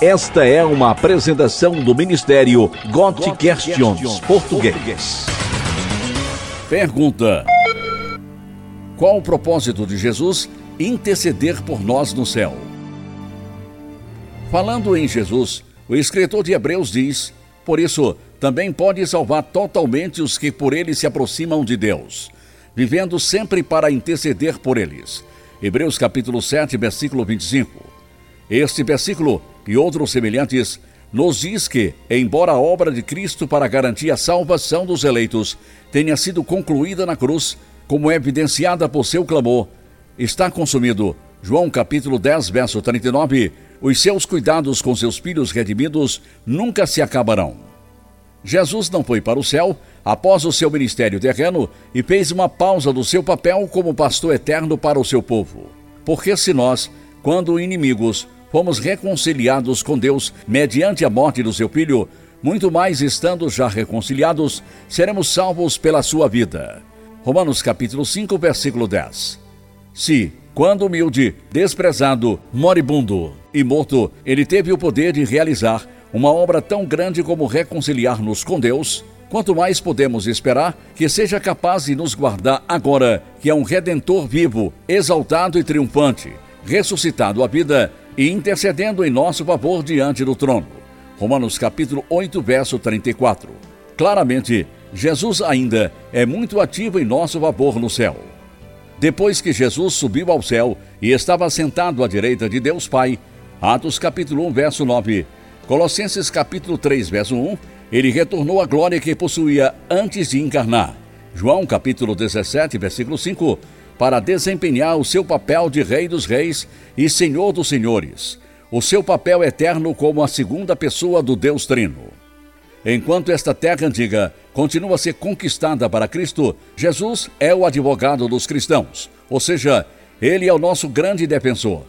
Esta é uma apresentação do Ministério Got Questions Português. Pergunta: qual o propósito de Jesus interceder por nós no céu? Falando em Jesus, o escritor de Hebreus diz: por isso, também pode salvar totalmente os que por ele se aproximam de Deus, vivendo sempre para interceder por eles. Hebreus capítulo 7, versículo 25. Este versículo e outros semelhantes nos diz que, embora a obra de Cristo para garantir a salvação dos eleitos tenha sido concluída na cruz, como é evidenciada por seu clamor, está consumido. João capítulo 10, verso 39, os seus cuidados com seus filhos redimidos nunca se acabarão. Jesus não foi para o céu após o seu ministério terreno e fez uma pausa do seu papel como pastor eterno para o seu povo. Porque se nós, quando inimigos, fomos reconciliados com Deus mediante a morte do seu filho, muito mais estando já reconciliados, seremos salvos pela sua vida. Romanos capítulo 5, versículo 10. Se, quando humilde, desprezado, moribundo e morto, ele teve o poder de realizar uma obra tão grande como reconciliar-nos com Deus, quanto mais podemos esperar que seja capaz de nos guardar agora, que é um Redentor vivo, exaltado e triunfante, ressuscitado à vida e intercedendo em nosso favor diante do trono. Romanos capítulo 8, verso 34. Claramente, Jesus ainda é muito ativo em nosso favor no céu. Depois que Jesus subiu ao céu e estava sentado à direita de Deus Pai, Atos capítulo 1, verso 9, Colossenses capítulo 3, verso 1, ele retornou à glória que possuía antes de encarnar. João capítulo 17, versículo 5, para desempenhar o seu papel de Rei dos Reis e Senhor dos Senhores, o seu papel eterno como a segunda pessoa do Deus Trino. Enquanto esta terra antiga continua a ser conquistada para Cristo, Jesus é o advogado dos cristãos, ou seja, ele é o nosso grande defensor.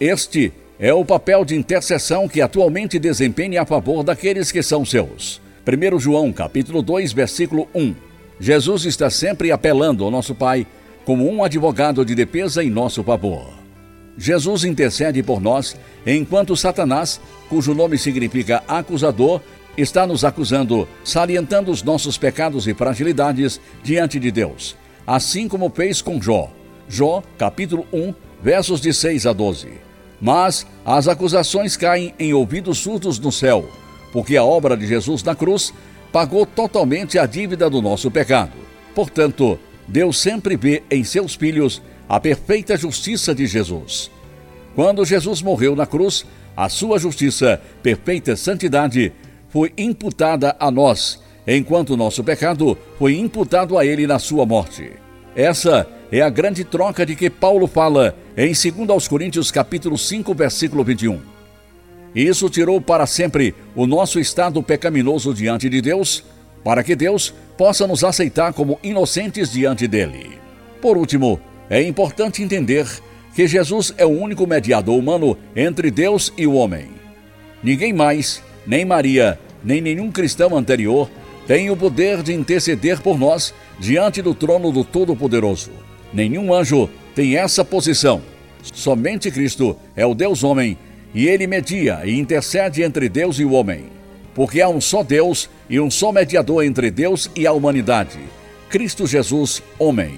Este é o papel de intercessão que atualmente desempenha a favor daqueles que são seus. 1 João capítulo 2, versículo 1. Jesus está sempre apelando ao nosso Pai como um advogado de defesa em nosso favor. Jesus intercede por nós enquanto Satanás, cujo nome significa acusador, está nos acusando, salientando os nossos pecados e fragilidades diante de Deus, assim como fez com Jó. Jó, capítulo 1, versos de 6 a 12. Mas as acusações caem em ouvidos surdos no céu, porque a obra de Jesus na cruz pagou totalmente a dívida do nosso pecado. Portanto, Deus sempre vê em seus filhos a perfeita justiça de Jesus. Quando Jesus morreu na cruz, a sua justiça, perfeita santidade, foi imputada a nós, enquanto nosso pecado foi imputado a ele na sua morte. Essa é a grande troca de que Paulo fala em 2 Coríntios capítulo 5, versículo 21. Isso tirou para sempre o nosso estado pecaminoso diante de Deus, para que Deus possa nos aceitar como inocentes diante dele. Por último, é importante entender que Jesus é o único mediador humano entre Deus e o homem. Ninguém mais, nem Maria, nem nenhum cristão anterior tem o poder de interceder por nós diante do trono do Todo-Poderoso. Nenhum anjo tem essa posição. Somente Cristo é o Deus-Homem e ele media e intercede entre Deus e o homem. Porque há um só Deus e um só mediador entre Deus e a humanidade, Cristo Jesus, homem.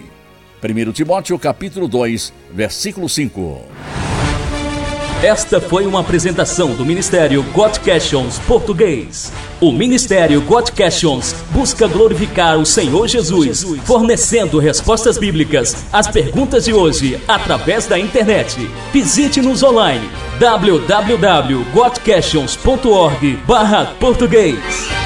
1 Timóteo capítulo 2, versículo 5. Esta foi uma apresentação do Ministério Got Questions Português. O Ministério Got Questions busca glorificar o Senhor Jesus, fornecendo respostas bíblicas às perguntas de hoje através da internet. Visite-nos online www.gotquestions.org/português.